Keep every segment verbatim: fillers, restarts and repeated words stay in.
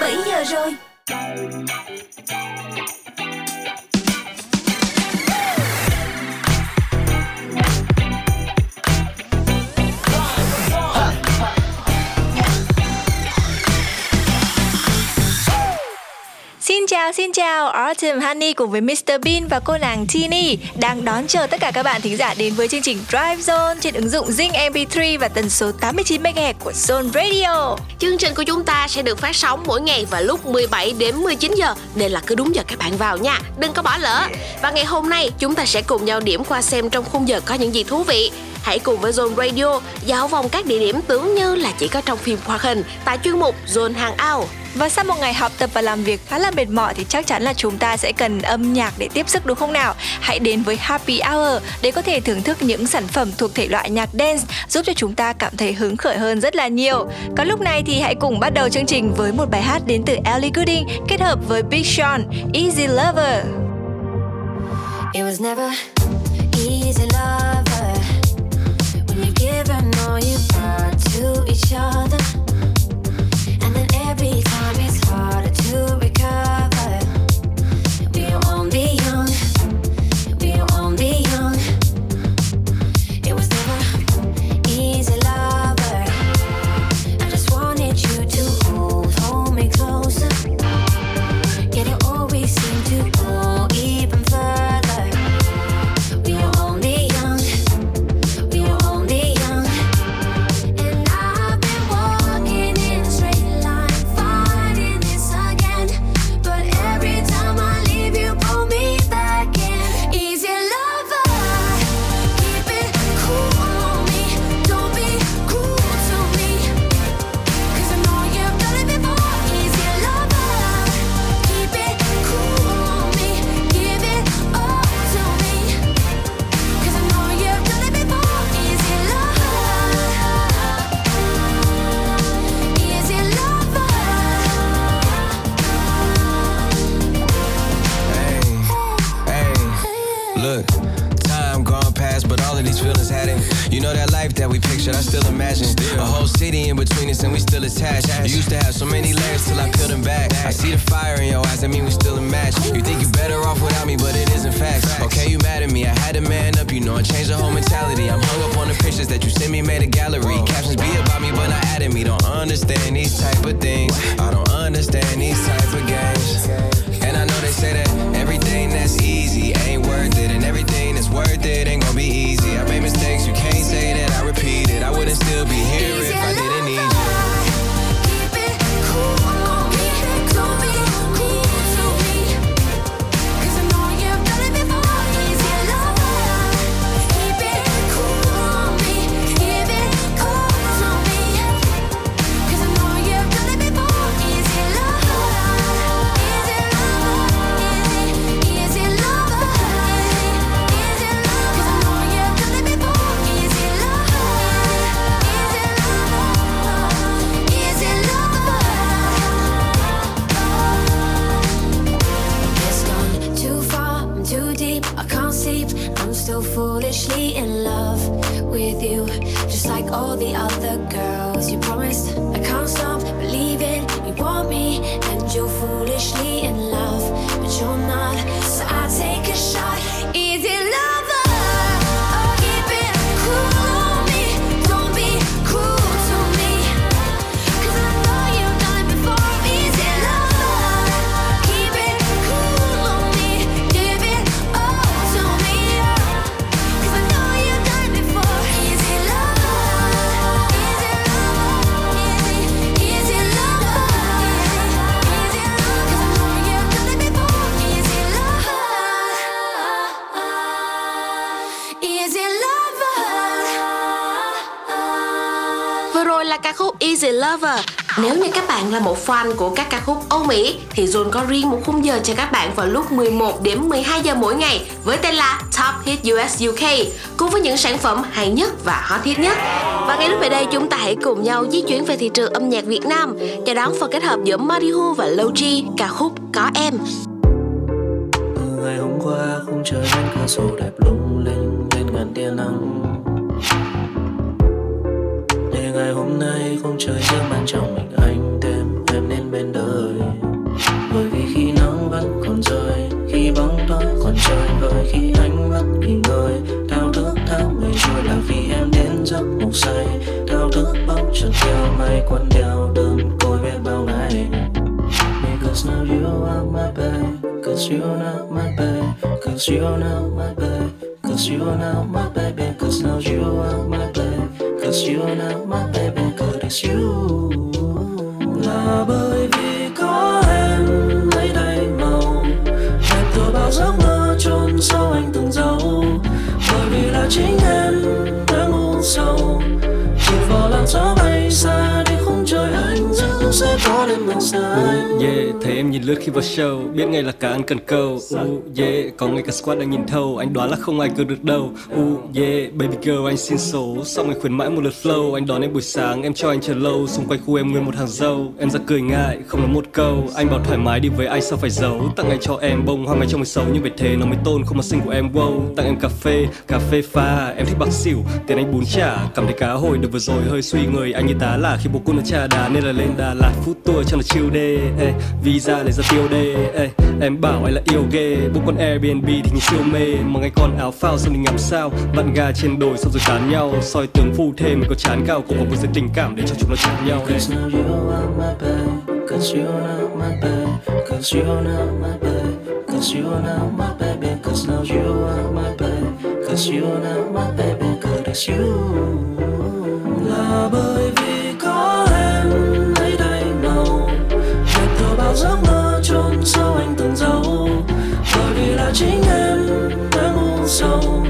mười bảy giờ rồi. Xin chào, xin chào, Autumn Honey cùng với mít tơ Bean và cô nàng Tini đang đón chờ tất cả các bạn thính giả đến với chương trình Drive Zone trên ứng dụng Zing em pê ba và tần số tám mươi chín mê ga héc của Zone Radio. Chương trình của chúng ta sẽ được phát sóng mỗi ngày vào lúc mười bảy đến mười chín giờ, nên là cứ đúng giờ các bạn vào nha, đừng có bỏ lỡ. Và ngày hôm nay chúng ta sẽ cùng nhau điểm qua xem trong khung giờ có những gì thú vị. Hãy cùng với Zone Radio dạo vòng các địa điểm tưởng như là chỉ có trong phim hoạt hình tại chuyên mục Zone Hangout. Và sau một ngày học tập và làm việc khá là mệt mỏi thì chắc chắn là chúng ta sẽ cần âm nhạc để tiếp sức, đúng không nào? Hãy đến với Happy Hour để có thể thưởng thức những sản phẩm thuộc thể loại nhạc dance, giúp cho chúng ta cảm thấy hứng khởi hơn rất là nhiều. Còn lúc này thì hãy cùng bắt đầu chương trình với một bài hát đến từ Ellie Goulding kết hợp với Big Sean, Easy Lover. It was never easy lover when you give and all you got to each other. Every time it's harder to recover. We won't be young, we won't be young. It was never easy, lover. I just wanted you to hold, hold me closer. Yet it always seemed to go even further. We won't be young, we won't be young. And I've been walking in a straight line. You know that life that we pictured, I still imagine still. A whole city in between us and we still attached. You used to have so many layers till I peeled them back. I see the fire in your eyes, that mean we still a match. You think you're better off without me, but it isn't facts. Okay, you mad at me, I had to man up, you know I changed the whole mentality. I'm hung up on the pictures that you sent me, made a gallery. Captions be about me, but not at me. Don't understand these type of things, I don't understand these type of games. And I know they say that everything that's easy ain't worth it, and everything that's worth it ain't gonna be easy. I made mistakes, you can't say that I repeat it. I wouldn't still be here if I didn't need you. Keep it cool, keep it cool. Foolishly in love with you, just like all the other girls you promised. I can't stop believing you want me, and you're foolishly in love, but you're not. So I take a shot, easy lover. Oh, keep it cool on me, don't be cruel to me, 'cause I know you've done it before. Easy lover, keep it cool on me, give it all to me. Vừa rồi là ca khúc Easy Lover. Nếu như các bạn là một fan của các ca khúc Âu Mỹ thì Zone có riêng một khung giờ cho các bạn vào lúc mười một đến mười hai giờ mỗi ngày với tên là Top Hit u ét u ca, cùng với những sản phẩm hay nhất và hot hit nhất. Và ngay lúc về đây chúng ta hãy cùng nhau di chuyển về thị trường âm nhạc Việt Nam, chào đón phần kết hợp giữa Mariah và Lauv, ca khúc Có Em. Ngày hôm qua khung trời bên cửa sổ đẹp lung linh bên ngàn tia nắng. Ngày hôm nay không trời riêng mang trong mình anh thêm em nên bên đời. chẳng theo mây quanh đèo đơn côi biết bao ngày. Because now you are my babe, cause you know my babe, cause you know my babe, cause you know my baby, cause now you are my babe, cause you know my baby, cause it's you. Là bởi vì có em lấy đầy màu, em từ bao giấc mơ trốn sâu anh từng giấu. Bởi vì là chính em đã ngu sâu, chìm vào làn gió bay xa đi khung trời anh dẫu sẽ có đêm mình xa anh. Yeah, thấy em nhìn lướt khi vào show, biết ngay là cả anh cần câu. Uh, yeah, có ngay cả squad đang nhìn thâu, anh đoán là không ai cứu được đâu. Uh, yeah, baby girl anh xin số, xong anh khuyến mãi một lượt flow. Anh đón em buổi sáng, em cho anh chờ lâu, xung quanh khu em nguyên một hàng dâu. Em ra cười ngại, không nói một câu, anh bảo thoải mái đi với ai sao phải giấu. Tặng anh cho em bông hoa mai trong ngày xấu, nhưng về thế nó mới tôn không mà xinh của em wow. Tặng em cà phê, cà phê pha, em thích bạc xỉu, tiền anh bún chả. Cảm thấy cá hồi được vừa rồi hơi suy người, anh như tá là khi bố cô nó trà đá nên là lên Đà Lạt food tour cho nó chill đê. Ê, visa để ra tiêu đê. Ê, em bảo anh là yêu ghê, bố con Airbnb thì nhìn siêu mê. Mà ngay con áo phao xong thì ngắm sao, bạn gà trên đồi xong rồi tán nhau. Soi tướng phu thê mình có chán cao, cũng có một sự tình cảm để cho chúng nó chán nhau. Là bởi vì có em lấy đầy màu, em từ bao giấc mơ trốn sâu anh từng giấu. Bởi vì là chính em đã ngu sâu,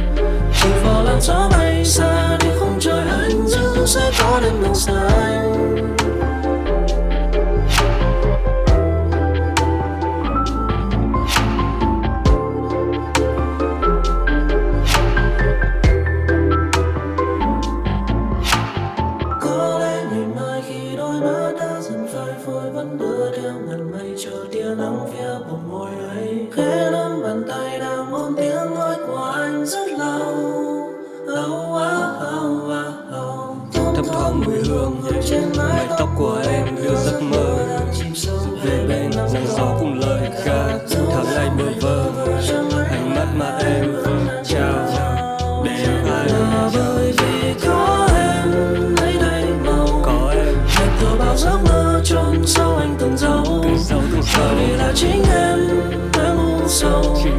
chìm vào làn gió bay xa đi không trời anh dẫu sẽ có đêm mình xa anh. Của em yêu giấc mơ về bên nắng gió cùng lời ca tháng ngày bơ vơ ánh mắt mà em chào để ai là bởi vì có em lấy đầy màu, có em em từ bao giấc mơ trốn sâu anh từng giấu. Bởi vì là chính em đã ngu sâu, chỉ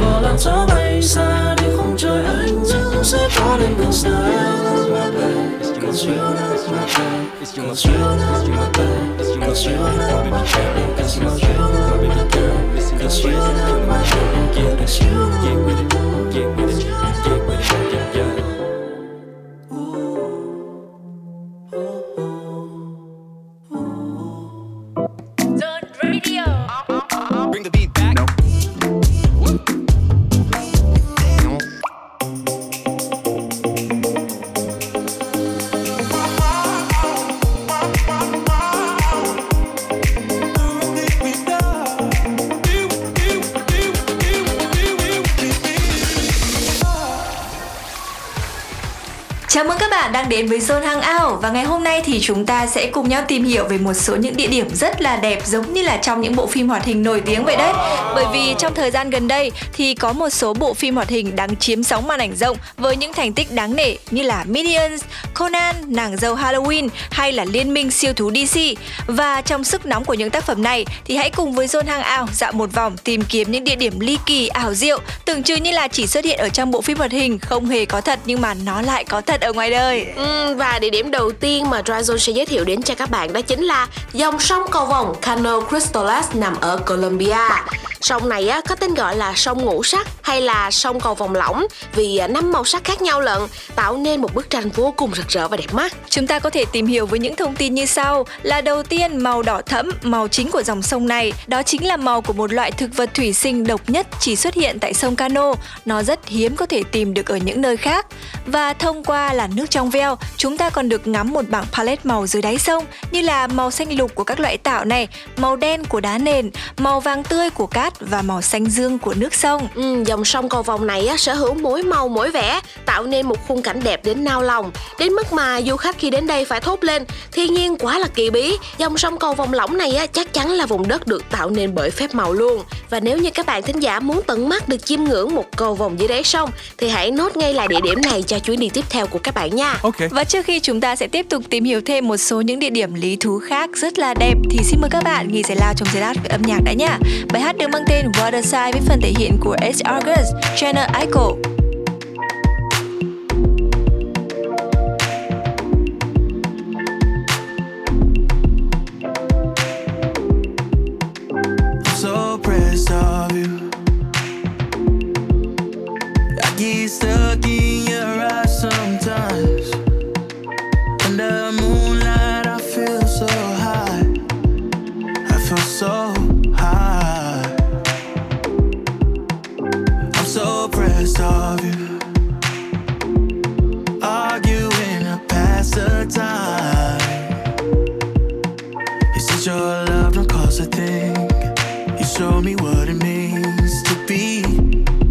vào làn gió bay xa đi không trời anh dẫu sẽ có đến gần xa. Cause you know my babe, cause you know my babe, cause you know my babe, cause you know my babe, cause you know my babe, yeah, cause you get with it, get with it, get with it, yeah, yeah. Ooh, ooh, ooh. Zone Radio. Bring the beat back. No. Chào mừng các bạn đang đến với Zone Hangout. Và ngày hôm nay thì chúng ta sẽ cùng nhau tìm hiểu về một số những địa điểm rất là đẹp, giống như là trong những bộ phim hoạt hình nổi tiếng vậy đấy. Bởi vì trong thời gian gần đây thì có một số bộ phim hoạt hình đang chiếm sóng màn ảnh rộng với những thành tích đáng nể như là Minions, Conan, Nàng Dâu Halloween hay là Liên minh siêu thú đê xê. Và trong sức nóng của những tác phẩm này thì hãy cùng với Zone Hangout dạo một vòng tìm kiếm những địa điểm ly kỳ ảo diệu, tưởng chừng như là chỉ xuất hiện ở trong bộ phim hoạt hình, không hề có thật nhưng mà nó lại có thật ở ngoài đời. Ừ, và địa điểm đầu tiên mà Dryzone sẽ giới thiệu đến cho các bạn đó chính là dòng sông cầu vồng Cano Cristales nằm ở Colombia. Sông này á, có tên gọi là sông ngũ sắc hay là sông cầu vồng lỏng vì năm màu sắc khác nhau lận, tạo nên một bức tranh vô cùng rực rỡ và đẹp mắt. Chúng ta có thể tìm hiểu với những thông tin như sau. Là đầu tiên, màu đỏ thẫm, màu chính của dòng sông này, đó chính là màu của một loại thực vật thủy sinh độc nhất chỉ xuất hiện tại sông Cano. Nó rất hiếm có thể tìm được ở những nơi khác. Và thông qua là nước trong veo, chúng ta còn được ngắm một bảng palette màu dưới đáy sông như là màu xanh lục của các loại tảo này, màu đen của đá nền, màu vàng tươi của cát đất và màu xanh dương của nước sông. Ừ, dòng sông cầu vồng này á, sở hữu mỗi màu mỗi vẻ, tạo nên một khung cảnh đẹp đến nao lòng, đến mức mà du khách khi đến đây phải thốt lên thiên nhiên quá là kỳ bí. Dòng sông cầu vồng lỏng này á, chắc chắn là vùng đất được tạo nên bởi phép màu luôn. Và nếu như các bạn thính giả muốn tận mắt được chiêm ngưỡng một cầu vồng dưới đáy sông thì hãy nốt ngay lại địa điểm này cho chuyến đi tiếp theo của các bạn nha. Okay. Và trước khi chúng ta sẽ tiếp tục tìm hiểu thêm một số những địa điểm lý thú khác rất là đẹp thì xin mời các bạn nghỉ giải lao trong giây lát về âm nhạc đã nha. Bài hát được mang tên Waterside với phần thể hiện của H. Argus, Channel Ico. So proud of you. I get stuck in your eyes sometimes. Under moonlight, I feel so high. I feel so high. I'm so proud of you. Arguing, I pass the time. It's such your love that cause a thing. Show me what it means to be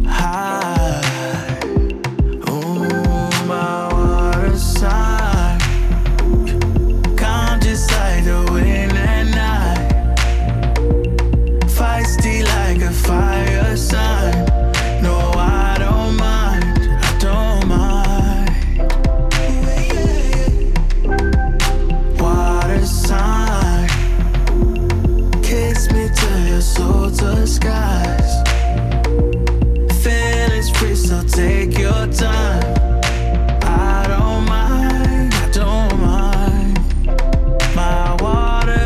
high. Oh, my water side. Can't decide to win at night. Feisty like a fire sign. No, I don't mind, I don't mind. Water sign. Kiss me to your soul. The skies, feelings free, so take your time. I don't mind, I don't mind. My water's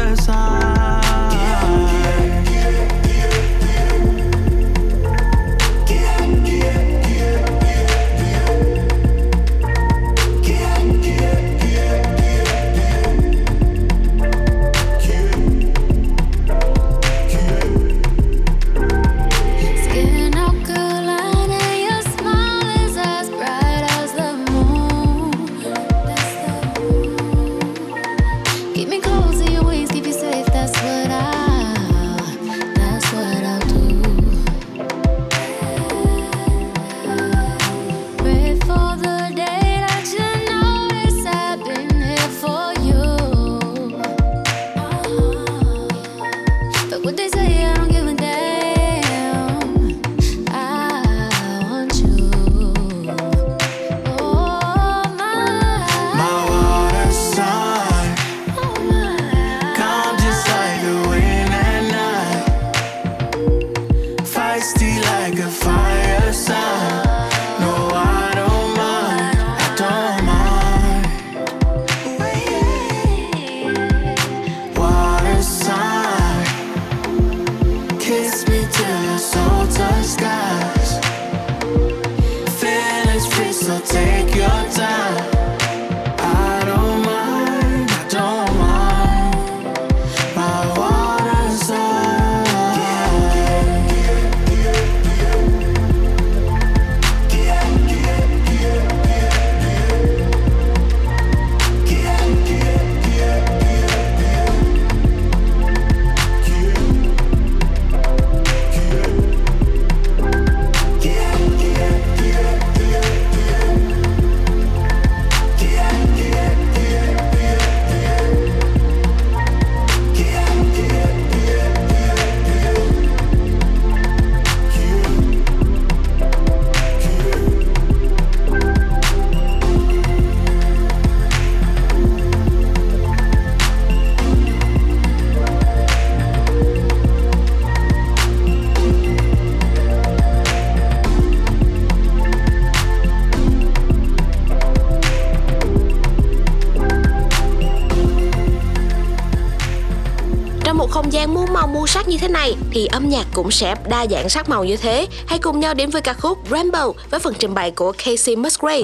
sắc như thế này thì âm nhạc cũng sẽ đa dạng sắc màu như thế. Hãy cùng nhau đến với ca khúc Rainbow với phần trình bày của Kacey Musgrave.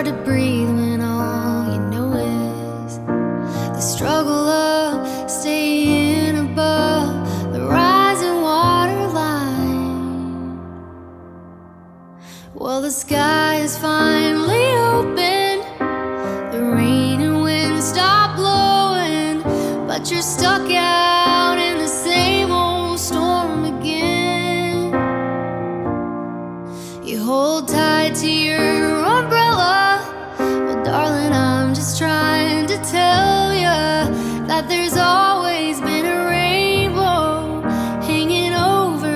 hard to breathe when all you know is the struggle of staying above the rising water line. Well, the sky is finally open, the rain and wind stop blowing, but you're stuck out in the same old storm again. You hold tight to your tell ya that there's always been a rainbow hanging over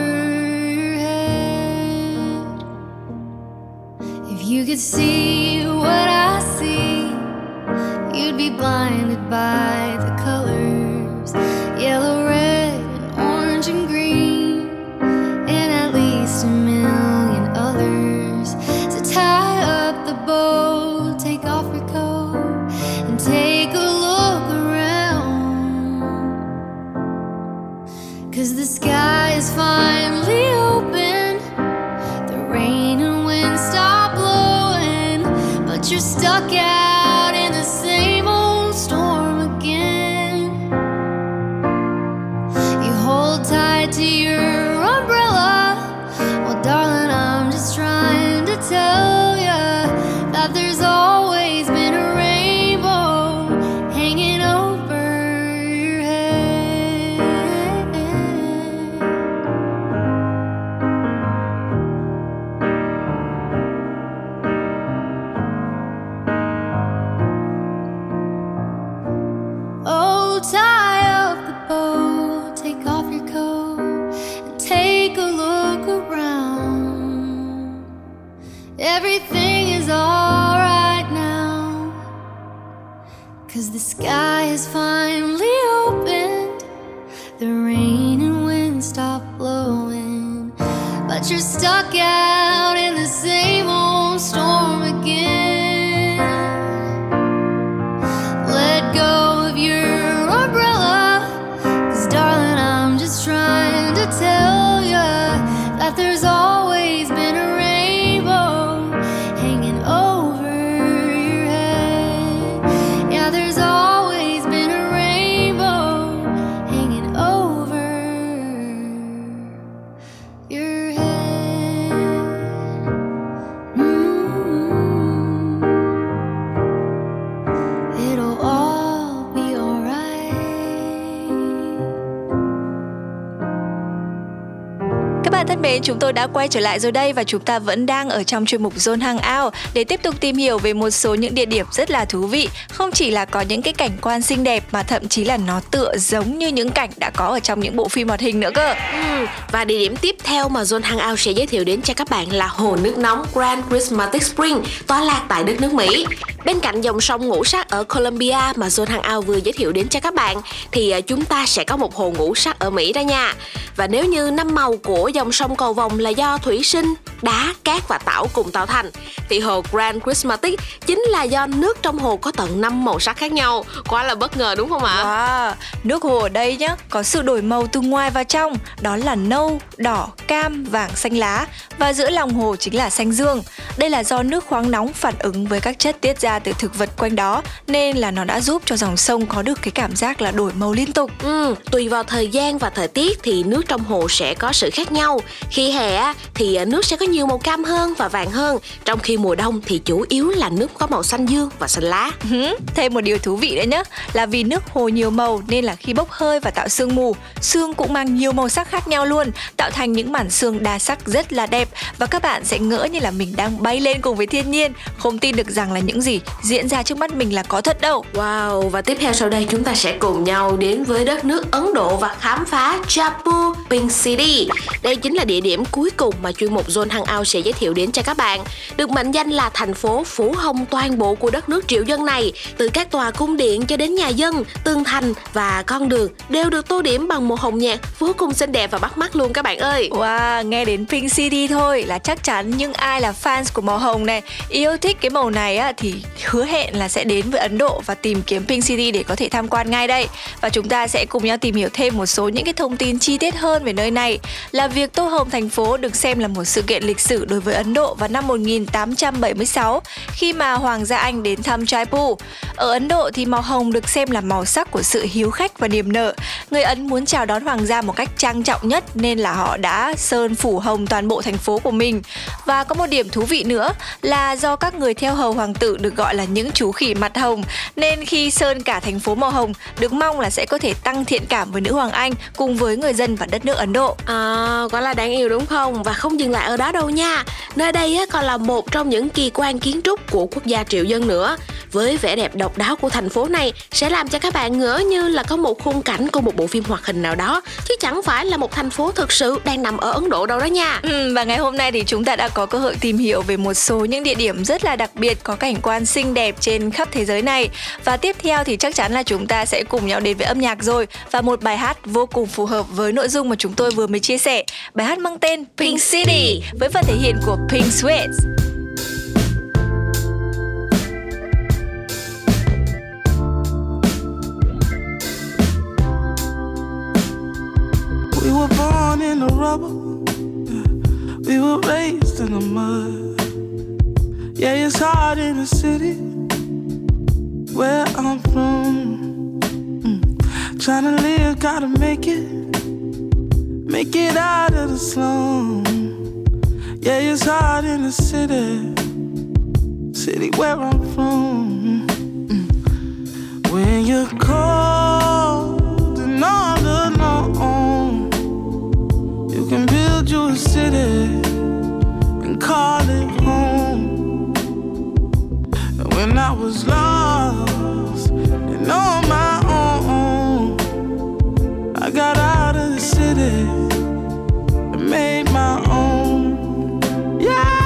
your head. If you could see what I see, you'd be blinded by the colors, yellow, red, and orange and green, and at least a million others. So tie up the bow, take off your coat, and take cause the sky is finally open, the rain and wind stop blowing, but you're stuck out in the same old storm again. You hold tight to your umbrella, well darling, I'm just trying to tell ya that there's always been a everything is alright now, cause the sky is finally opened, the rain and wind stop blowing, but you're stuck out in the same old storm again. Let go of your umbrella, cause darling, I'm just trying to tell ya that there's always been a thân mến, chúng tôi đã quay trở lại rồi đây và chúng ta vẫn đang ở trong chuyên mục Zone Hangout để tiếp tục tìm hiểu về một số những địa điểm rất là thú vị. Không chỉ là có những cái cảnh quan xinh đẹp mà thậm chí là nó tựa giống như những cảnh đã có ở trong những bộ phim hoạt hình nữa cơ. Ừ. Và địa điểm tiếp theo mà Zone Hangout sẽ giới thiệu đến cho các bạn là hồ nước nóng Grand Prismatic Spring tọa lạc tại đất nước Mỹ. Bên cạnh dòng sông ngũ sắc ở Colombia mà Zone Hangout vừa giới thiệu đến cho các bạn thì chúng ta sẽ có một hồ ngũ sắc ở Mỹ đó nha. Và nếu như năm màu của dòng sông Cầu Vồng là do thủy sinh, đá, cát và tảo cùng tạo thành, thì hồ Grand Prismatic chính là do nước trong hồ có tận năm màu sắc khác nhau. Quá là bất ngờ đúng không ạ? Wow, nước hồ ở đây nhá, có sự đổi màu từ ngoài và trong, đó là nâu, đỏ, cam, vàng, xanh lá. Và giữa lòng hồ chính là xanh dương. Đây là do nước khoáng nóng phản ứng với các chất tiết ra từ thực vật quanh đó, nên là nó đã giúp cho dòng sông có được cái cảm giác là đổi màu liên tục. Ừ, tùy vào thời gian và thời tiết thì nước trong hồ sẽ có sự khác nhau. Khi hè thì nước sẽ có nhiều màu cam hơn và vàng hơn, trong khi mùa đông thì chủ yếu là nước có màu xanh dương và xanh lá. Ừ, thêm một điều thú vị nữa nhé, là vì nước hồ nhiều màu nên là khi bốc hơi và tạo sương mù, sương cũng mang nhiều màu sắc khác nhau luôn, tạo thành những màn sương đa sắc rất là đẹp và các bạn sẽ ngỡ như là mình đang bay lên cùng với thiên nhiên, không tin được rằng là những gì diễn ra trước mắt mình là có thật đâu. Wow, và tiếp theo sau đây chúng ta sẽ cùng nhau đến với đất nước Ấn Độ và khám phá Jaipur Pink City. Đây chính là địa điểm cuối cùng mà chuyên mục Zone Hangout sẽ giới thiệu đến cho các bạn. Được mệnh danh là thành phố phủ hồng toàn bộ của đất nước triệu dân này, từ các tòa cung điện cho đến nhà dân, tường thành và con đường đều được tô điểm bằng màu hồng nhạt vô cùng xinh đẹp và bắt mắt luôn các bạn ơi. Wow, nghe đến Pink City thôi là chắc chắn những ai là fans của màu hồng này, yêu thích cái màu này á, thì hứa hẹn là sẽ đến với Ấn Độ và tìm kiếm Pink City để có thể tham quan ngay đây. Và chúng ta sẽ cùng nhau tìm hiểu thêm một số những cái thông tin chi tiết hơn về nơi này, là việc Tô Hồng thành phố được xem là một sự kiện lịch sử đối với Ấn Độ vào năm một nghìn tám trăm bảy mươi sáu khi mà Hoàng gia Anh đến thăm Jaipur. Ở Ấn Độ thì màu hồng được xem là màu sắc của sự hiếu khách và niềm nở. Người Ấn muốn chào đón Hoàng gia một cách trang trọng nhất nên là họ đã sơn phủ hồng toàn bộ thành phố của mình. Và có một điểm thú vị nữa là do các người theo hầu hoàng tử được gọi là những chú khỉ mặt hồng nên khi sơn cả thành phố màu hồng được mong là sẽ có thể tăng thiện cảm với nữ hoàng Anh cùng với người dân và đất nước Ấn Độ. À, quá là đáng yêu đúng không? Và không dừng lại ở đó đâu nha. Nơi đây còn là một trong những kỳ quan kiến trúc của quốc gia triệu dân nữa. Với vẻ đẹp độc đáo của thành phố này sẽ làm cho các bạn ngỡ như là có một khung cảnh của một bộ phim hoạt hình nào đó, chứ chẳng phải là một thành phố thực sự đang nằm ở Ấn Độ đâu đó nha. Ừ, và ngày hôm nay thì chúng ta đã có cơ hội tìm hiểu về một số những địa điểm rất là đặc biệt có cảnh quan xinh đẹp trên khắp thế giới này. Và tiếp theo thì chắc chắn là chúng ta sẽ cùng nhau đến với âm nhạc rồi, và một bài hát vô cùng phù hợp với nội dung mà chúng tôi vừa mới chia sẻ. Bài hát mang tên Pink City với phần thể hiện của Pink Sweat. We were born in the rubble, we were raised in the mud. Yeah, it's hard in the city where I'm from. Mm. Trying to live, gotta make it, make it out of the slum. Yeah, it's hard in the city, city where I'm from. Mm. When you're cold and all alone, you can build you a city and call it home. And when I was lost and on my own, I got out of the city and made my own. Yeah.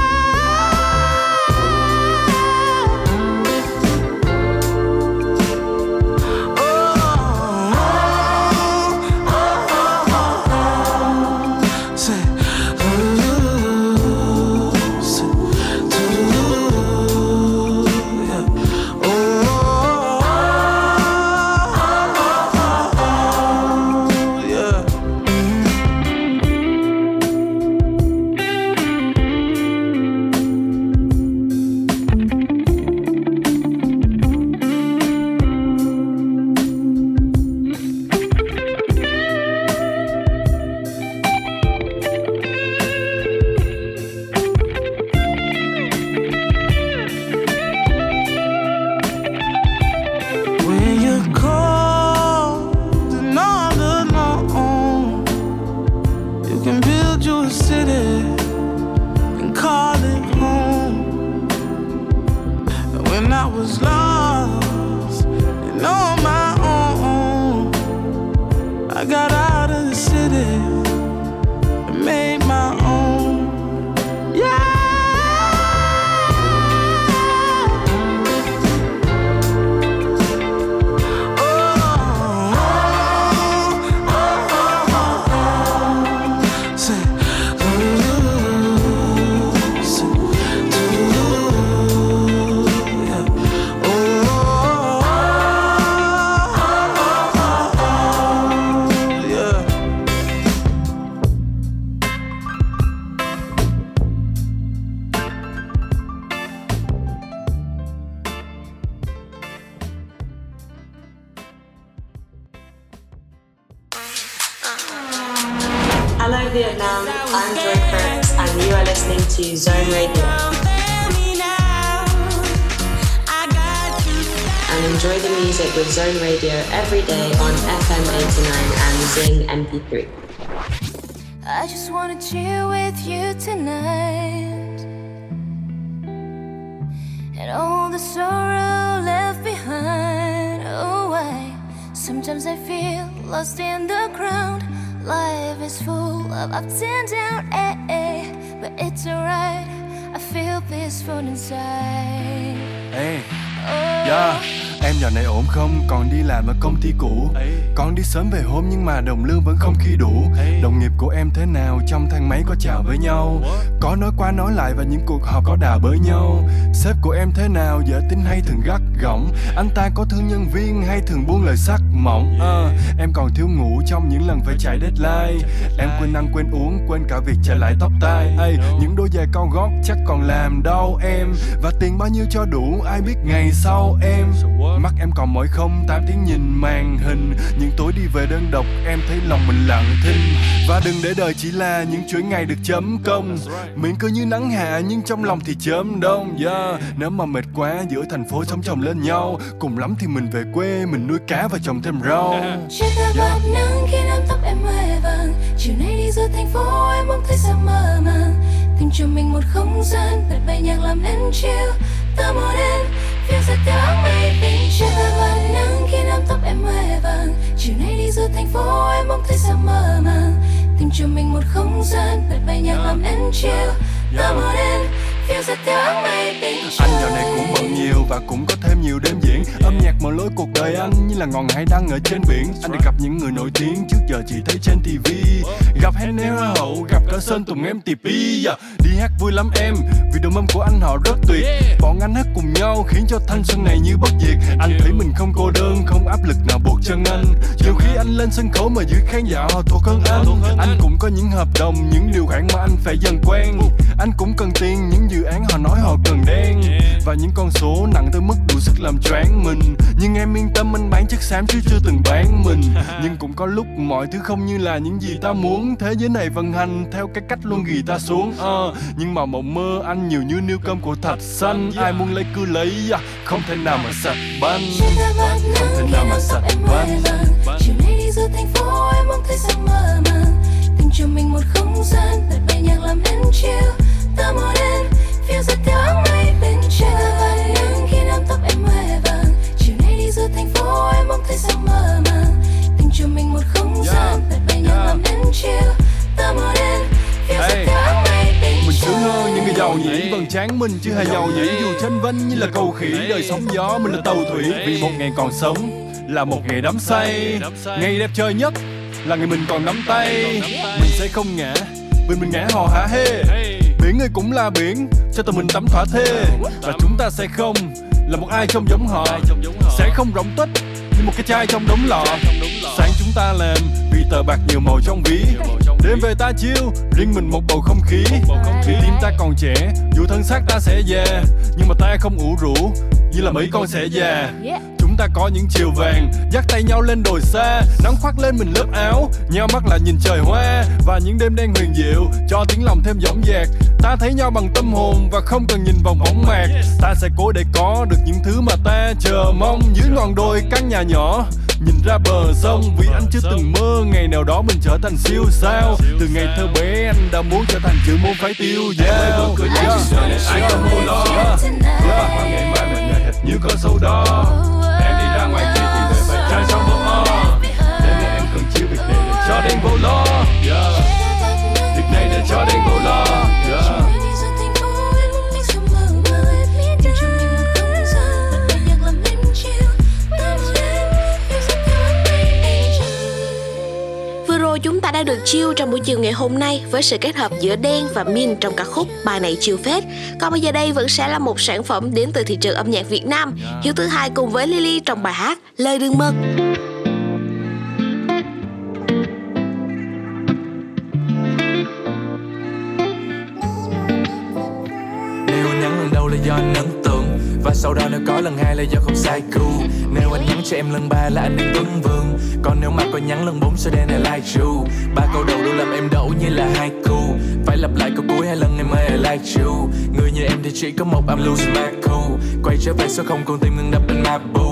I just wanna chill with you tonight, and all the sorrow left behind. Oh, I sometimes I feel lost in the crowd. Life is full of ups and downs, eh, eh, but it's alright. I feel peaceful inside. Hey, oh, yeah. Em nhỏ này ổn không, còn đi làm ở công ty cũ. Con đi sớm về hôm nhưng mà đồng lương vẫn không khi đủ. Đồng nghiệp của em thế nào, trong thang máy có chào với nhau, có nói qua nói lại và những cuộc họp có đà bới nhau. Sếp của em thế nào, dễ tính hay thường gắt gỏng, anh ta có thương nhân viên hay thường buông lời sắc mỏng. à, Em còn thiếu ngủ trong những lần phải chạy deadline. Em quên ăn quên uống, quên cả việc trả lại tóc tai. Ê, những đôi giày cao gót chắc còn làm đau em. Và tiền bao nhiêu cho đủ, ai biết ngày sau em. Mắt em còn mỏi không, tám tiếng nhìn màn hình. Những tối đi về đơn độc, em thấy lòng mình lặng thinh. Và đừng để đời chỉ là những chuỗi ngày được chấm công. Miệng cứ như nắng hạ, nhưng trong lòng thì chớm đông. yeah. Nếu mà mệt quá, giữa thành phố sống chồng lên nhau. Cùng lắm thì mình về quê, mình nuôi cá và trồng thêm rau. Trời ta bát nắng khi nắm tóc em hoài vàng. Chiều nay đi giữa thành phố, em mong thấy sao mơ màng. Tìm cho mình một không gian, bật bay nhạc làm em chill. Ta muốn em, phiêu giật theo áng mây tình. Trời ta bát nắng khi nắm tóc em hoài vàng. Chiều nay đi giữa thành phố, em mong thấy sao mơ màng. Tìm cho mình một không gian, bật bay nhạc làm em chill. Ta muốn em. Anh dạo này cũng bận nhiều và cũng có thêm nhiều đêm diễn. Âm nhạc mở lối cuộc đời anh như là ngọn hải đăng ở trên biển. Anh được gặp những người nổi tiếng trước giờ chỉ thấy trên ti vi. Gặp Henry Hoa Hậu, gặp cả Sơn Tùng em tì pi. Đi hát vui lắm em, vì đồng âm của anh họ rất tuyệt. Bọn anh hát cùng nhau khiến cho thanh xuân này như bất diệt. Anh thấy mình không cô đơn, không áp lực nào buộc chân anh. Nhiều khi anh lên sân khấu mà giữ khán giả họ thuộc hơn anh. Anh cũng có những hợp đồng, những điều khoản mà anh phải dần quen. Anh cũng cần tiền, những dự án họ nói họ cần đen. Và những con số nặng tới mức đủ sức làm choáng mình. Nhưng em yên tâm, anh bán chất xám chứ chưa từng bán mình. Nhưng cũng có lúc mọi thứ không như là những gì ta muốn. Thế giới này vận hành theo cái cách luôn ghi ta xuống. à, Nhưng mà mộng mơ anh nhiều như nêu cơm của thạch xanh. Ai muốn lấy cứ lấy, không thể nào mà sạch banh. Không thể nào mà sạch banh. Chiều nay đi giữa thành phố, em mong thấy sao mơ màng. Tìm cho mình một không gian, bật bay nhạc làm em chill. Ta muốn em, phiêu giật theo áng mây tình. Trời ta bát nắng khi nắm tóc em hoài vàng. Chiều nay đi giữa thành phố, em mong thấy sao mơ màng. Tìm cho mình một không gian, bật bay nhạc làm em chill. Ta muốn em, phiêu giật theo áng mây tình. Mình sướng hơn những người giàu nhỉ, vầng trán mình chứ hề giàu nhỉ. Dù chênh vênh như là cầu khỉ, đời sóng gió mình là tàu thủy. Vì một ngày còn sống là một ngày đắm say. Ngày đẹp trời nhất là ngày mình còn nắm tay. Mình sẽ không ngã vì mình ngã hò hả hê. Biển người cũng là biển, cho tụi mình tắm thỏa thê. Và chúng ta sẽ không là một ai trông giống họ. Sẽ không rỗng tích như một cái chai trong đống lọ. Sáng chúng ta làm vì tờ bạc nhiều màu trong ví. Đêm về ta chiêu, riêng mình một bầu không khí. Vì tim ta còn trẻ, dù thân xác ta sẽ già, nhưng mà ta không ủ rũ như là mấy con sẽ già. Ta có những chiều vàng, dắt tay nhau lên đồi xa. Nắng khoác lên mình lớp áo, nhau mắt lại nhìn trời hoa. Và những đêm đen huyền diệu, cho tiếng lòng thêm dõng dạc. Ta thấy nhau bằng tâm hồn và không cần nhìn vòng võng mạc. Ta sẽ cố để có được những thứ mà ta chờ mong. Dưới ngọn đồi căn nhà nhỏ, nhìn ra bờ sông. Vì anh chưa từng mơ ngày nào đó mình trở thành siêu sao. Từ ngày thơ bé anh đã muốn trở thành chữ môn phải tiêu dao. Anh không muốn lo, cứ bạc vào ngày mai mình là hệt như cơn sâu đó. Ra ngoài kia tìm người bạn trai trong bộ o. Đêm nay em cần chiêu việc này để cho đến vô lo. yeah. Việc này để cho đến vô lo. yeah. Vừa rồi chúng ta đã được chill trong buổi chiều ngày hôm nay với sự kết hợp giữa Đen và Min trong ca khúc Bài Này Chill Phết. Còn bây giờ đây vẫn sẽ là một sản phẩm đến từ thị trường âm nhạc Việt Nam. Hiếu thứ hai cùng với Lily trong bài hát Lời Đường Mật. Nếu anh nhắn lần đầu là do anh ấn tượng, và sau đó nếu có lần hai là do không sai cú. Nếu anh nhắn cho em lần ba là anh đang tuấn vương, còn nếu mà có nhắn lần bốn sẽ đen là like you. Ba câu đầu luôn làm em đổ như là haiku, phải lặp lại câu cuối hai lần em ơi I like you. Người như em thì chỉ có một, I'm losing my cool. Quay trở về số không còn tim ngừng đập bên my boo.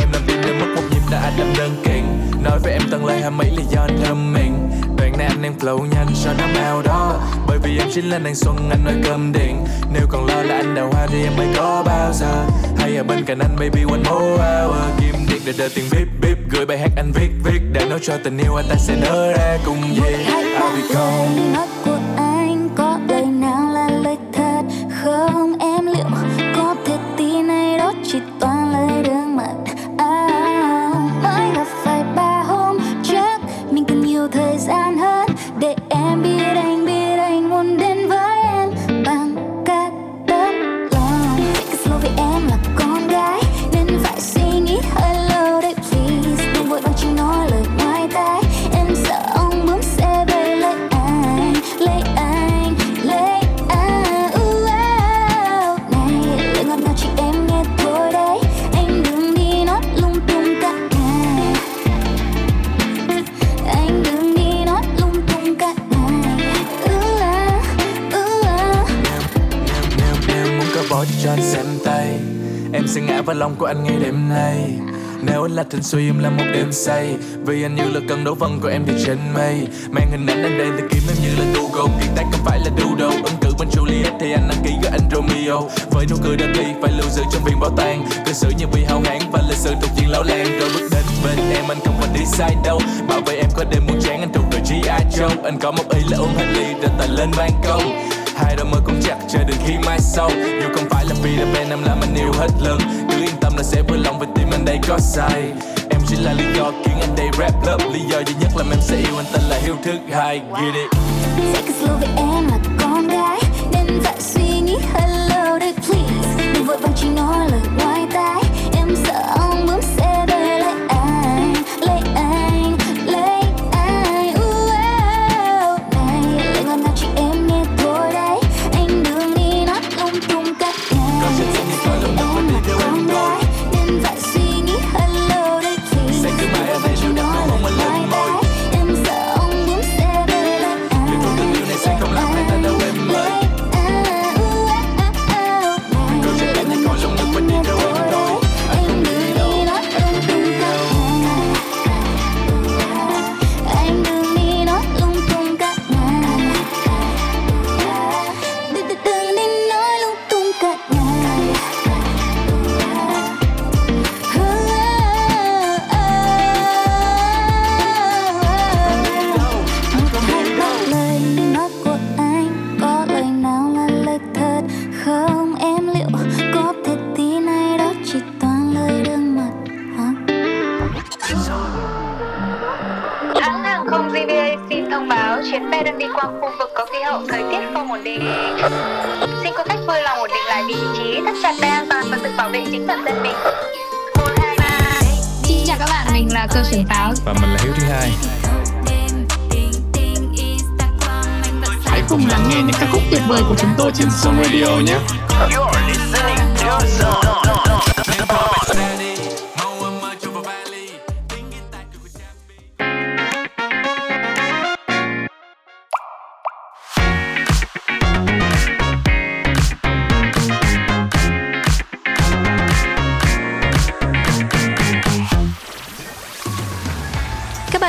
Em làm tim đang mất một nhịp đã anh làm đơn kiện. Nói với em tận lời hàm mỹ là do anh thơm miệng. Đoạn này anh em flow nhanh cho nó bao đó, bởi vì em chính là nàng xuân anh nói cơm điện. Nếu còn lo là anh đào hoa thì em mới có bao giờ, hay ở bên cạnh anh baby one more hour. Kim điện để đợi tiền bíp bíp, gửi bài hát anh viết viết để nói cho tình yêu anh ta sẽ nở ra cùng gì. I'll be gone. Không em liệu có thể tin ai đó chỉ toàn lời đường mật. có cho anh xem tay. Em sẽ ngã vào lòng của anh ngay đêm nay. Nếu anh là tình suy em là một đêm say. Vì anh như là cơn đấu vân của em thì trên mây. Mang hình ảnh anh đang tìm kiếm em như là Google. Kiệt tác không phải là đu đâu. Ứng cử bên Juliet thì anh đăng ký gọi anh Romeo. Với nụ cười đơn đi phải lưu giữ trong viện bảo tàng. Cơ sự như bị hao hán và lịch sử thuộc diện lão làng. Rồi bước đến bên em anh không còn đi sai đâu. Bảo vệ em có đêm muốn chán anh thuộc đội G I Joe. Anh có một ý là uống hành ly rồi tài lên ban công. Hai đôi môi cũng chặt chờ đợi khi mai sau. Dù không phải là vì là bên em làm anh yêu hết lần. Cứ yên tâm là sẽ vui lòng vì tim anh đây có sai. Em chỉ là lý do khiến anh đây rap lớp. Lý do duy nhất là em sẽ yêu anh tên là Hiếu thứ hai. Get it. Take it slow với em là con gái. Nên phải suy nghĩ hello đây please. Đừng vội vàng chỉ nói lời ngoài tai. Em sợ ông bướm sẽ bay lại anh. Lấy anh, lấy anh. Ooh, oh, oh. Này, lời ngọt ngào chỉ em nghe thôi đấy. Anh đừng đi nói lung tung các ngày. Con sẽ xin những con lộn lộn và đi theo em thôi. Cơn sướng táo và mình là Hiếu thứ hai. Hãy cùng lắng nghe những ca khúc tuyệt vời của chúng tôi trên Song Radio nhé.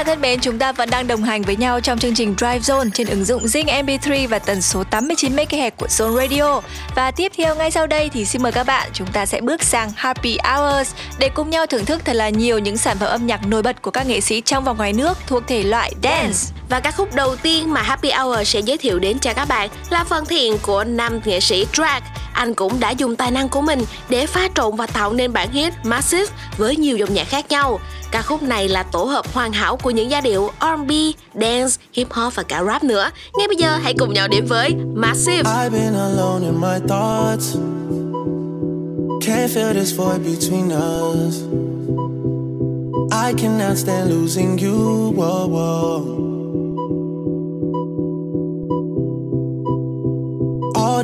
Thân mến, chúng ta vẫn đang đồng hành với nhau trong chương trình Drive Zone trên ứng dụng Zing em pê ba và tần số tám mươi chín mê ga héc của Zone Radio. Và tiếp theo ngay sau đây thì xin mời các bạn, chúng ta sẽ bước sang Happy Hours để cùng nhau thưởng thức thật là nhiều những sản phẩm âm nhạc nổi bật của các nghệ sĩ trong và ngoài nước thuộc thể loại dance. Và các khúc đầu tiên mà Happy Hour sẽ giới thiệu đến cho các bạn là phần thiện của nam nghệ sĩ Drake. Anh cũng đã dùng tài năng của mình để pha trộn và tạo nên bản hit Massive với nhiều dòng nhạc khác nhau. Ca khúc này là tổ hợp hoàn hảo của những giai điệu R and B, dance, hip hop và cả rap nữa. Ngay bây giờ hãy cùng nhau đến với Massive. I've been alone in my thoughts. Can't feel this void between us. I cannot stand losing you. Whoa, whoa. All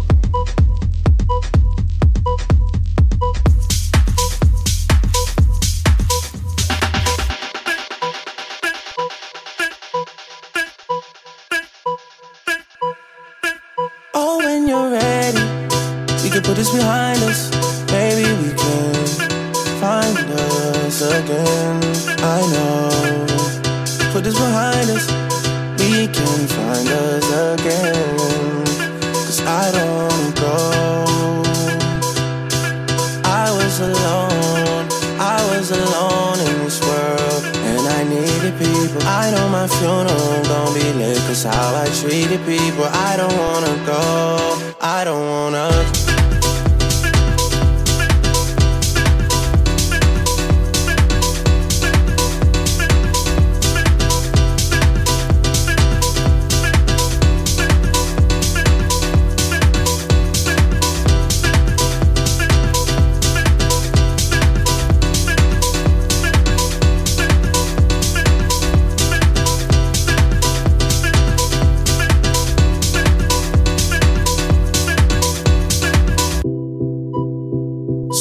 Put this behind us, maybe we can find us again. I know. Put this behind us, we can find us again. 'Cause I don't wanna go. I was alone, I was alone in this world, and I needed people. I know my funeral gon' be lit 'cause how I treated people. I don't wanna go, I don't wanna.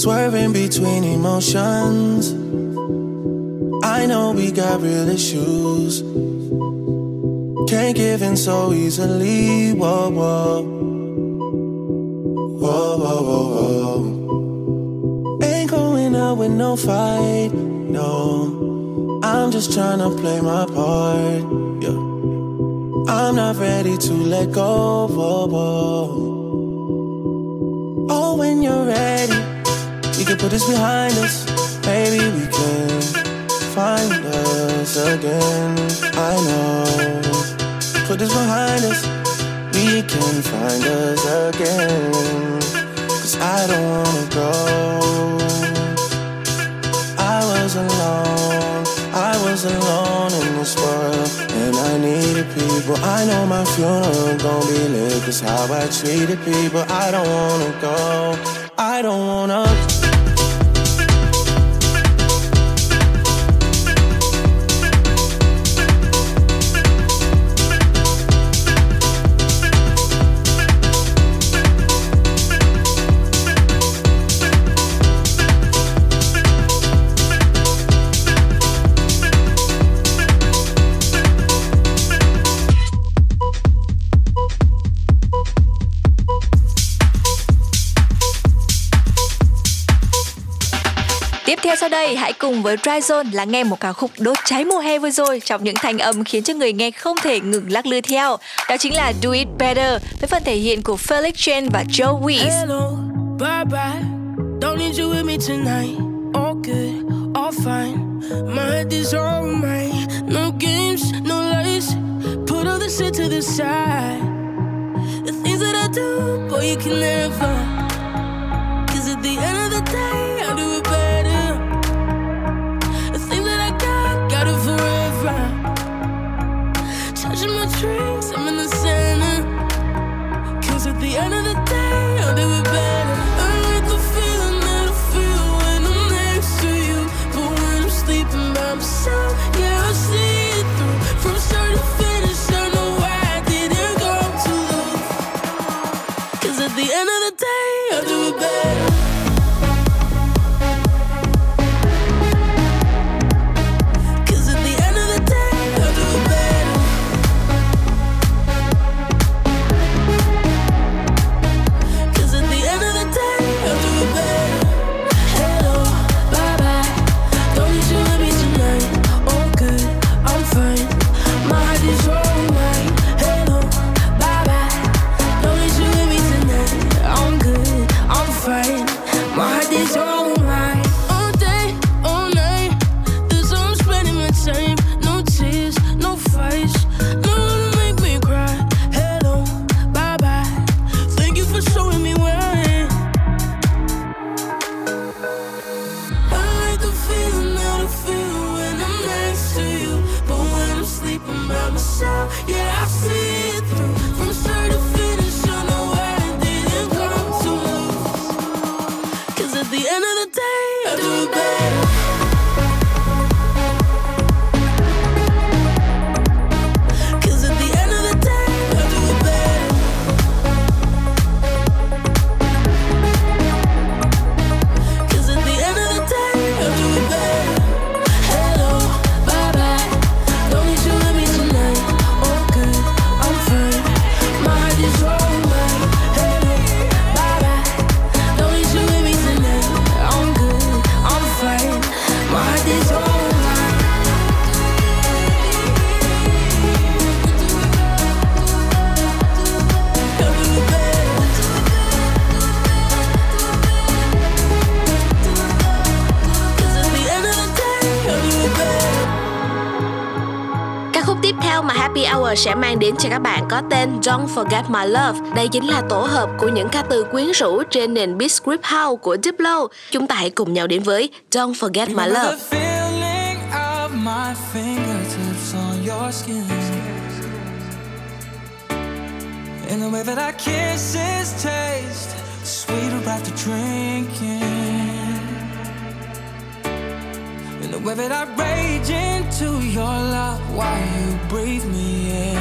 Swerving between emotions. I know we got real issues. Can't give in so easily. Whoa, whoa. Whoa, whoa, whoa, whoa. Ain't going out with no fight, no. I'm just trying to play my part, yeah. I'm not ready to let go, whoa, whoa. Oh, when you're ready, we can put this behind us. Maybe we can find us again. I know, put this behind us. We can find us again. Cause I don't wanna go. I was alone, I was alone in this world. I needed people. I know my funeral gon' be lit. Cause how I treated people. I don't wanna go. I don't wanna. Sau đây hãy cùng với Dryzone lắng nghe một ca khúc đốt cháy mùa hè vừa rồi trong những thanh âm khiến cho người nghe không thể ngừng lắc lư theo. Đó chính là Do It Better với phần thể hiện của Felix Chen và Joe Weiss. Hello, bye bye. Don't need you with me tonight. All good, all fine. My head is all mine. No games, no lies. Put all this shit to the side. The things that I do, boy, you can never. Cause at the end of the day, I do it better. Touching my dreams, I'm in the center. Cause at the end of the day, I'll do it better. I hate the feeling that I feel when I'm next to you. But when I'm sleeping by myself, yeah, I see it through. From start to finish, I know why I didn't go to love. Cause at the end of the day, I'll do it better. Sẽ mang đến cho các bạn có tên Don't Forget My Love. Đây chính là tổ hợp của những ca từ quyến rũ trên nền beat script house của Diplo. Chúng ta hãy cùng nhau đến với Don't Forget My Love. The way that I rage into your love while you breathe me in,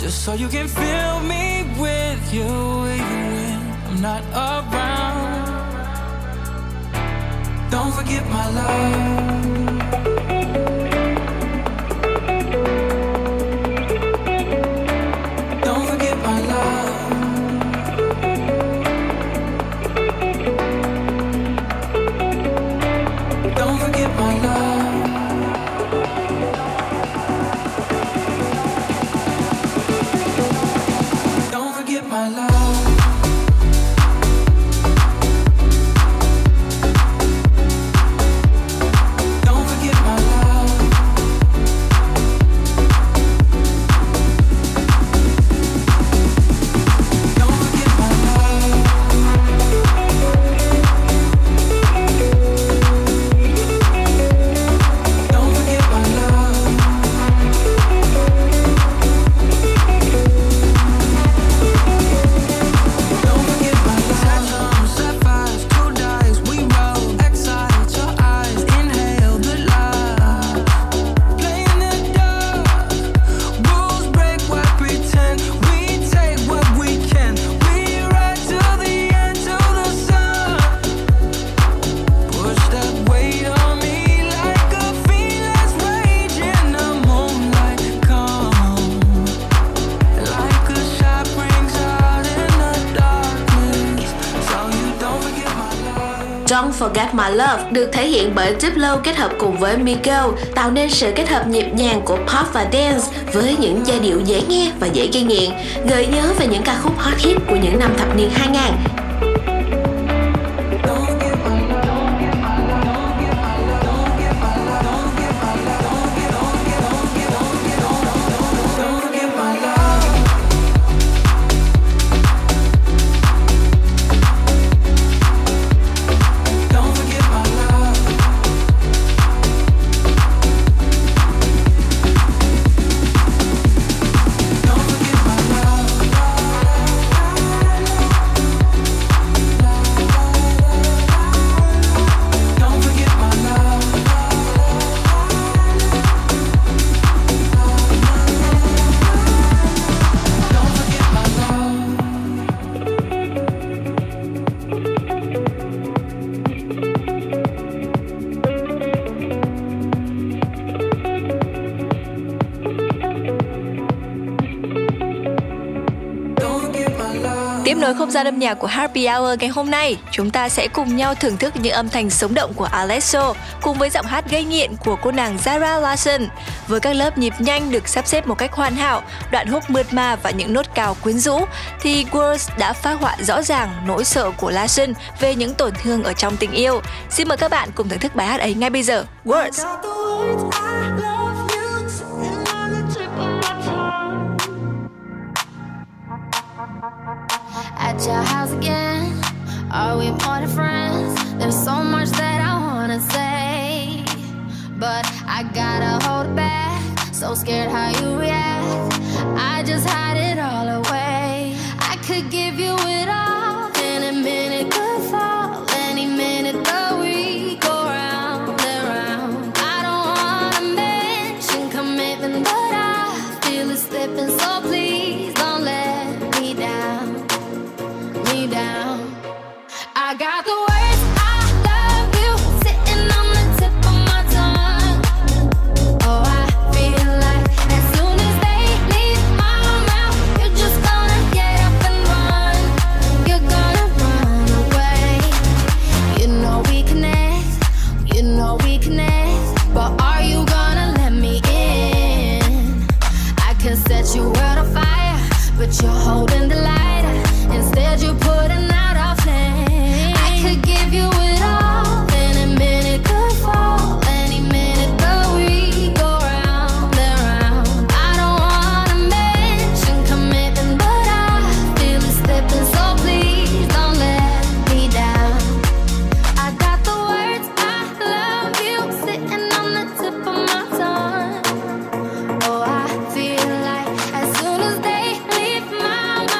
just so you can fill me with you even when I'm I'm not around, don't forget my love. Don't Forget My Love được thể hiện bởi Diplo kết hợp cùng với Miguel, tạo nên sự kết hợp nhịp nhàng của pop và dance với những giai điệu dễ nghe và dễ gây nghiện, gợi nhớ về những ca khúc hot hit của những năm thập niên hai nghìn. Nối không gian âm nhạc của Happy Hour ngày hôm nay, chúng ta sẽ cùng nhau thưởng thức những âm thanh sống động của Alesso cùng với giọng hát gây nghiện của cô nàng Zara Larsson. Với các lớp nhịp nhanh được sắp xếp một cách hoàn hảo, đoạn hook mượt mà và những nốt cao quyến rũ, thì Words đã phác họa rõ ràng nỗi sợ của Larsson về những tổn thương ở trong tình yêu. Xin mời các bạn cùng thưởng thức bài hát ấy ngay bây giờ. Words. At your house again, are we more than friends? There's so much that I wanna say, but I gotta hold it back. So scared how you react, I just hide it all away. I could give you it all, in a minute could fall, any minute the week go round and round. I don't wanna mention commitment, but I feel it slipping, so please don't let me down. Down. I got the words. I love you sitting on the tip of my tongue. Oh, I feel like as soon as they leave my mouth, you're just gonna get up and run. You're gonna run away. You know we connect, you know we connect, but are you gonna let me in? I can set your world on fire, but you're holding the light. Instead, you're putting out our flame. I could give you it all. Any minute could fall. Any minute that we go round and round. I don't wanna mention commitment, but I feel it slipping. So please don't let me down. I got the words. I love you sitting on the tip of my tongue. Oh, I feel like as soon as they leave my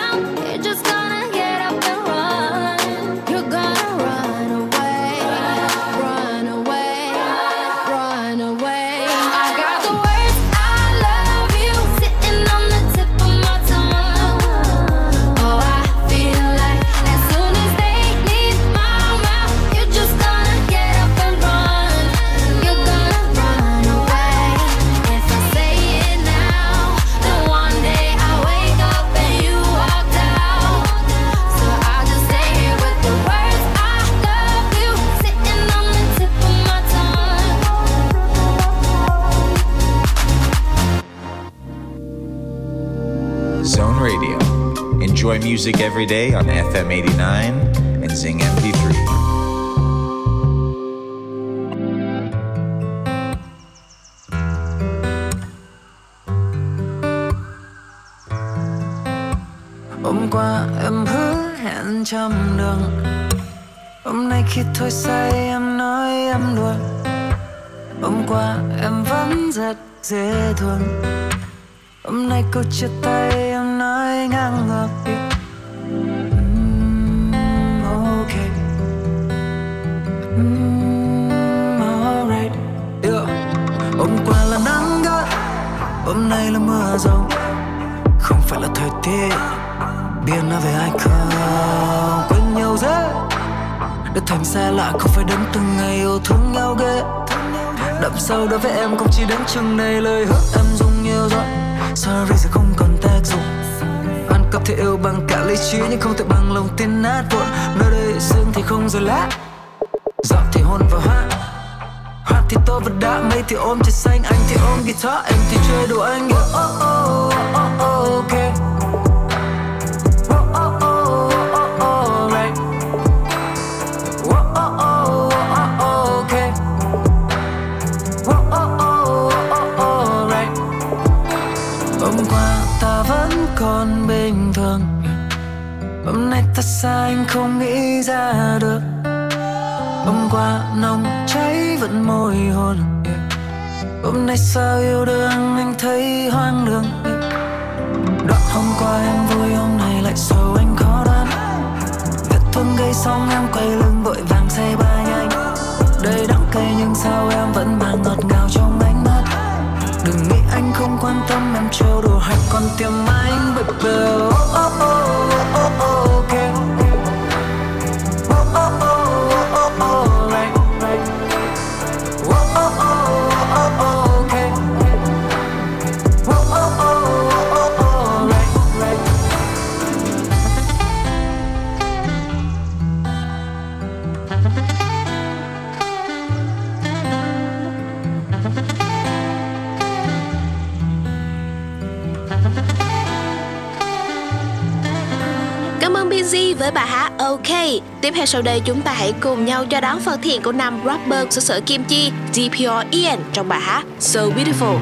Zone Radio. Enjoy music every day on ép em eighty-nine and Zing em pê three. Hôm qua em hứa hẹn trăm đường, hôm nay khi thôi say em nói em đùa. Hôm qua em vẫn rất dễ thương, hôm nay câu chia tay em nói ngang ngược đi. mm, Ok mm, alright yeah. Hôm qua là nắng gắt, hôm nay là mưa rông, không phải là thời tiết biết nói về ai không. Quên nhau dễ để thành xa lạ, không phải đến từng ngày yêu thương nhau ghê. Đậm sâu đối với em cũng chỉ đến chừng này, lời hứa em dùng nhiều rồi. Sorry giờ không còn tác dụng, ăn cắp thì yêu bằng cả lý trí nhưng không thể bằng lòng tin nát vụn. Nơi đây sương thì không rồi lá, giọt thì hôn vào hát, hoa thì tô vật đá, mây thì ôm trời xanh, anh thì ôm guitar, em thì chơi đùa anh. Oh oh oh oh oh okay. Còn bình thường, hôm nay ta xa anh không nghĩ ra được. Hôm qua nồng cháy vẫn môi hôn, hôm nay sao yêu đương anh thấy hoang đường. Đoạn hôm qua em vui, hôm nay lại sầu anh khó đoán. Việc thương gây xong em quay lưng vội vàng say ba nhanh. Đây đắng cay nhưng sao em vẫn mang ngọt ngào trong ánh mắt. Đừng nghĩ anh không quan tâm em trêu đùa hay còn tiêm anh bực bực. Oh oh oh oh oh okay. Oh oh oh oh oh oh right right. Oh oh oh oh oh okay. Oh oh oh oh oh oh right right. Với bà hát OK. Tiếp theo sau đây chúng ta hãy cùng nhau cho đón phần thiện của nam rapper xứ sở Kim Chi đê pê rờ i a en trong bài hát So Beautiful.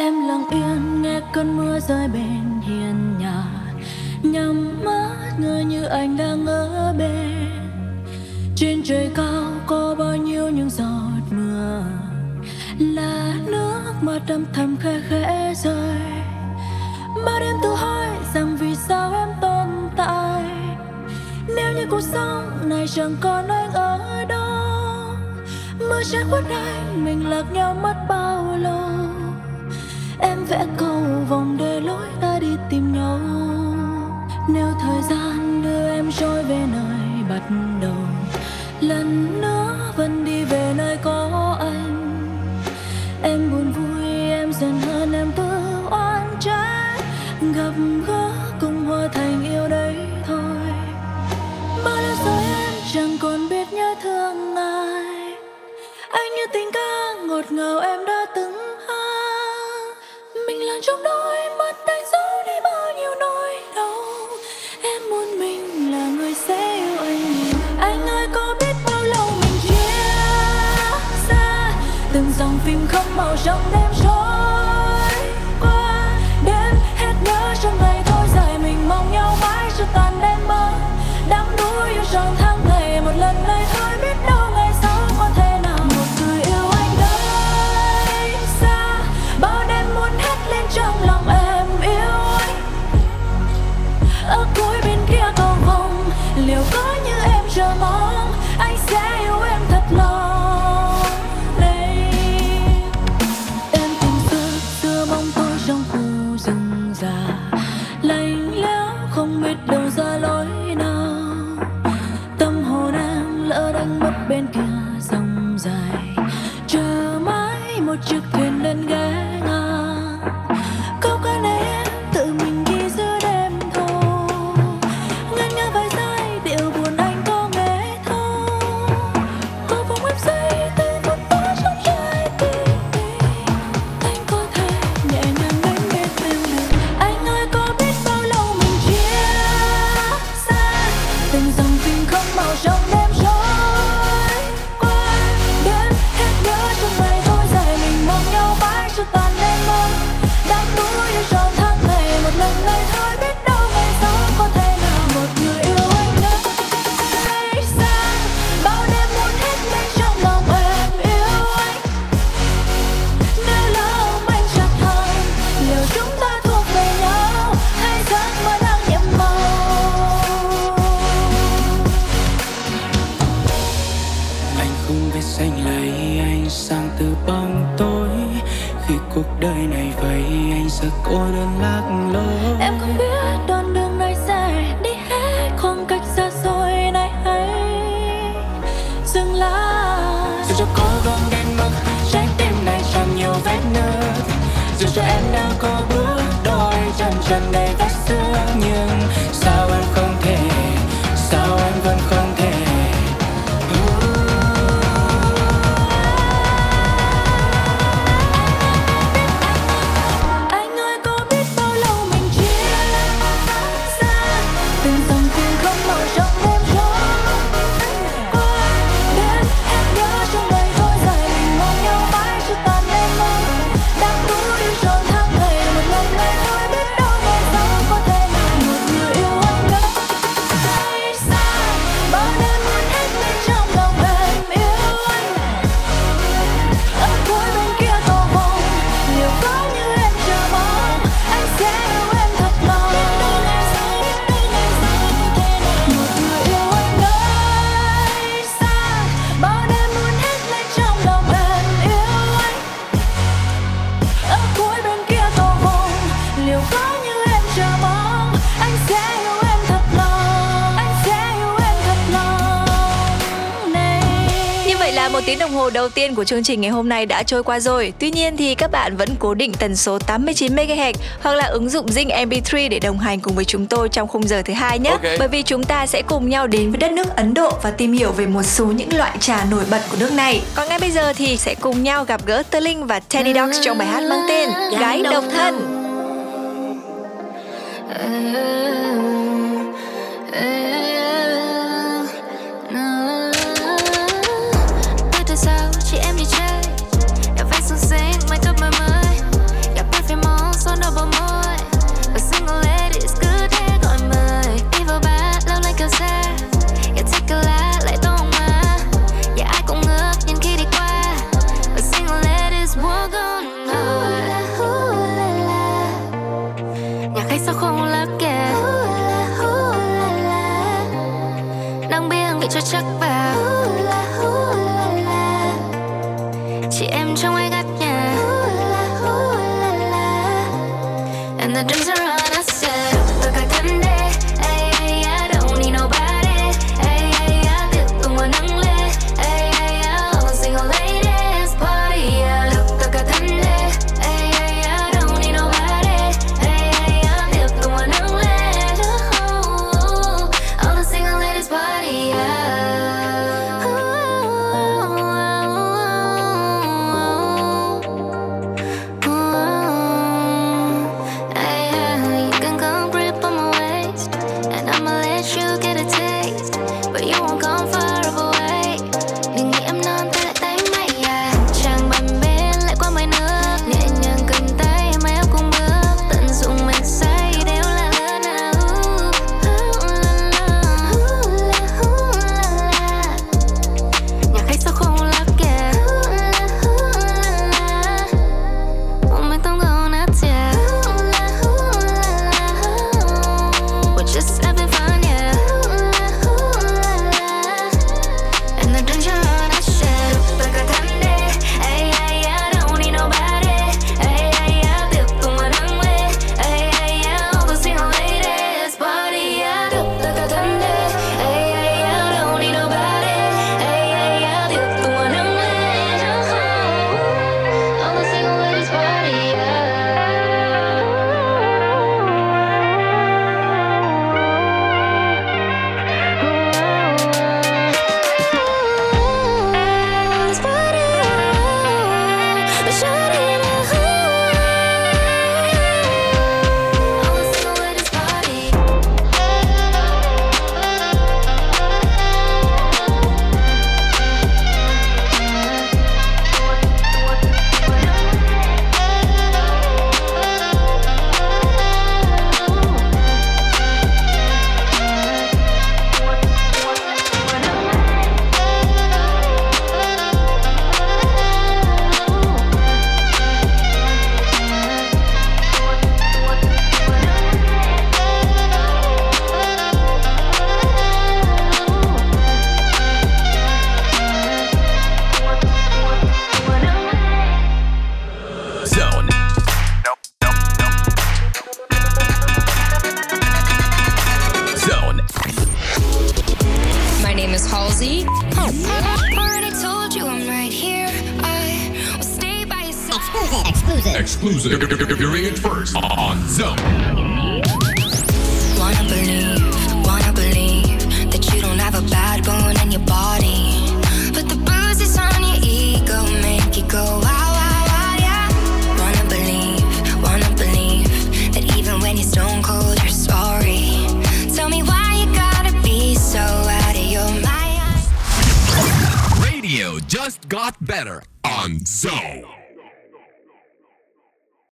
Em lặng yên nghe cơn mưa rơi bên hiên nhà, nhắm mắt ngỡ như anh đang ở bên. Trên trời cao có bao nhiêu những giọt mưa, là nước mắt âm thầm khẽ khẽ rơi. Bao đêm tự hỏi rằng vì sao em tồn tại, nếu như cuộc sống này chẳng còn anh ở đó. Mưa sẽ khuất anh, mình lạc nhau mất bao lâu. Em vẽ cầu vòng để lối ta đi tìm nhau. Nếu thời gian đưa em trôi về nơi bắt đầu, lần nữa vẫn đi về nơi có anh. Em buồn vui, em dần hơn, em tự oán trách. Gặp gỡ cùng hòa thành yêu đấy thôi. Bao lâu rồi em chẳng còn biết nhớ thương ai. Anh như tình ca ngọt ngào em đã từng hát. Mình lặng trong đôi mắt anh giấu đi bao nhiêu nỗi đau. Em muốn mình là người sẽ yêu anh nhiều. Anh ơi có biết bao lâu mình chia xa, từng dòng phim không màu trong đêm trôi qua. Đến hết nhớ trong ngày thôi dài, mình mong nhau mãi cho tàn đêm mơ. Đắm đuối yêu trong tháng ngày một lần này thôi, biết đâu ngày sau có thể. Liệu có như em chờ mong, anh sẽ yêu em thật lòng đây. Em tình cờ đưa bóng tôi trong khu rừng già, lạnh lẽo không biết đâu ra lối nào. Tâm hồn em lỡ đánh mất bên kia dòng dài, chờ mãi một chiếc thuyền đến ghé ngang. Câu ca này em tự mình ghi giữa đêm thâu, ngân nga vài giây. Em không biết đoạn đường này sẽ đi hết khoảng cách xa xôi này, hãy dừng lại. Dù cho có gom đen mực, trái tim này tràn nhiều vết nước. Dù cho em đã có bước đôi chân trần đầy vết xương, nhưng sao em không thể, sao em vẫn không thể. Tiếng đồng hồ đầu tiên của chương trình ngày hôm nay đã trôi qua rồi. Tuy nhiên thì các bạn vẫn cố định tần số tám mươi chín mê ga héc hoặc là ứng dụng Zing em pê ba để đồng hành cùng với chúng tôi trong khung giờ thứ hai nhé. Okay. Bởi vì chúng ta sẽ cùng nhau đến với đất nước Ấn Độ và tìm hiểu về một số những loại trà nổi bật của nước này. Còn ngay bây giờ thì sẽ cùng nhau gặp gỡ Tơ Linh và Teddy Dogs trong bài hát mang tên Gái Độc Thân. Sao chị em đi chơi, đã vẽ xuống giấy, mai tóc mai mới, đã and the drinks are on. I said, look like I'm dead. Ay, ay, I don't need nobody. Ay, ay, I feel the one I'm lit. Ay, ay, I always single ladies party. Yeah. Look like I'm dead. Ay, ay, I don't need nobody. Ay, ay, I feel the one I'm lit. Oh, all the single ladies party. Yeah. Ooh, got better on Zone.